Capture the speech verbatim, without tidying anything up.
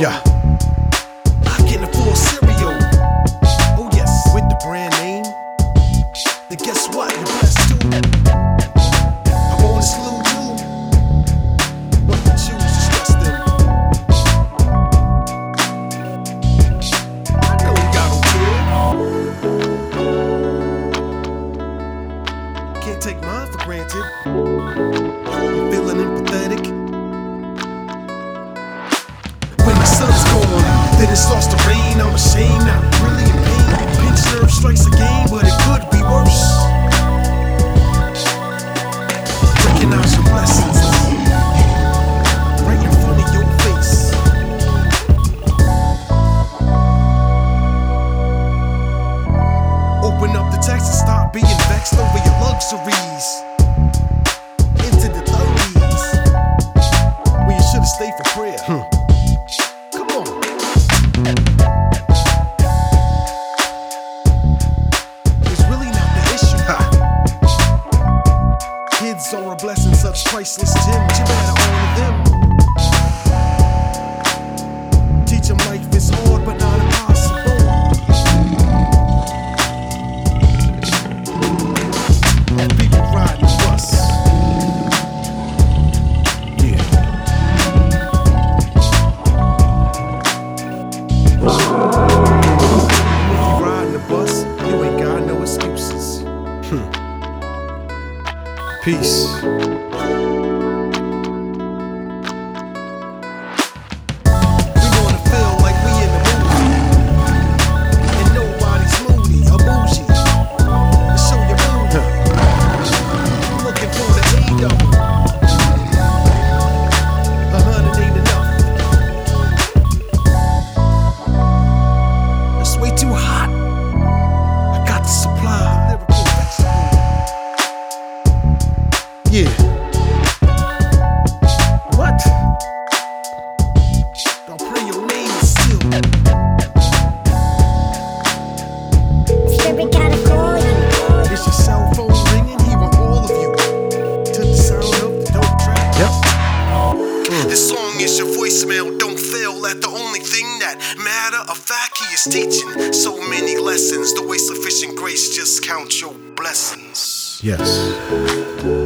stereo. Yeah. I can afford cereal. Oh yes, with the brand name. Then guess what? You're blessed too. I won't exclude you. But you choose to stress them. I know you got them. Can't take mine for granted. I'm feeling empathetic. That it's lost the rain, I'm ashamed, not really in pain. Pinch nerve strikes again, but it could be worse. Recognize your blessings right in front of your face. Open up the text and stop being vexed over your luxuries. Into the thirties, where you should've stayed for prayer. Huh. Are a blessing such priceless gems. You better honor them. Teach them life is hard but not impossible. People ride the bus. Yeah. If you riding the bus, you ain't got no excuses. Hmm. Peace. Yeah. What? I'll pray your name is still. Every kind of call you. It's your cell phone ringing, he want all of you. To the sound of the dope track. Yep. Mm. This song is your voicemail, don't fail at the only thing that matter of fact he is teaching. So many lessons, the way sufficient grace, just count your blessings. Yes.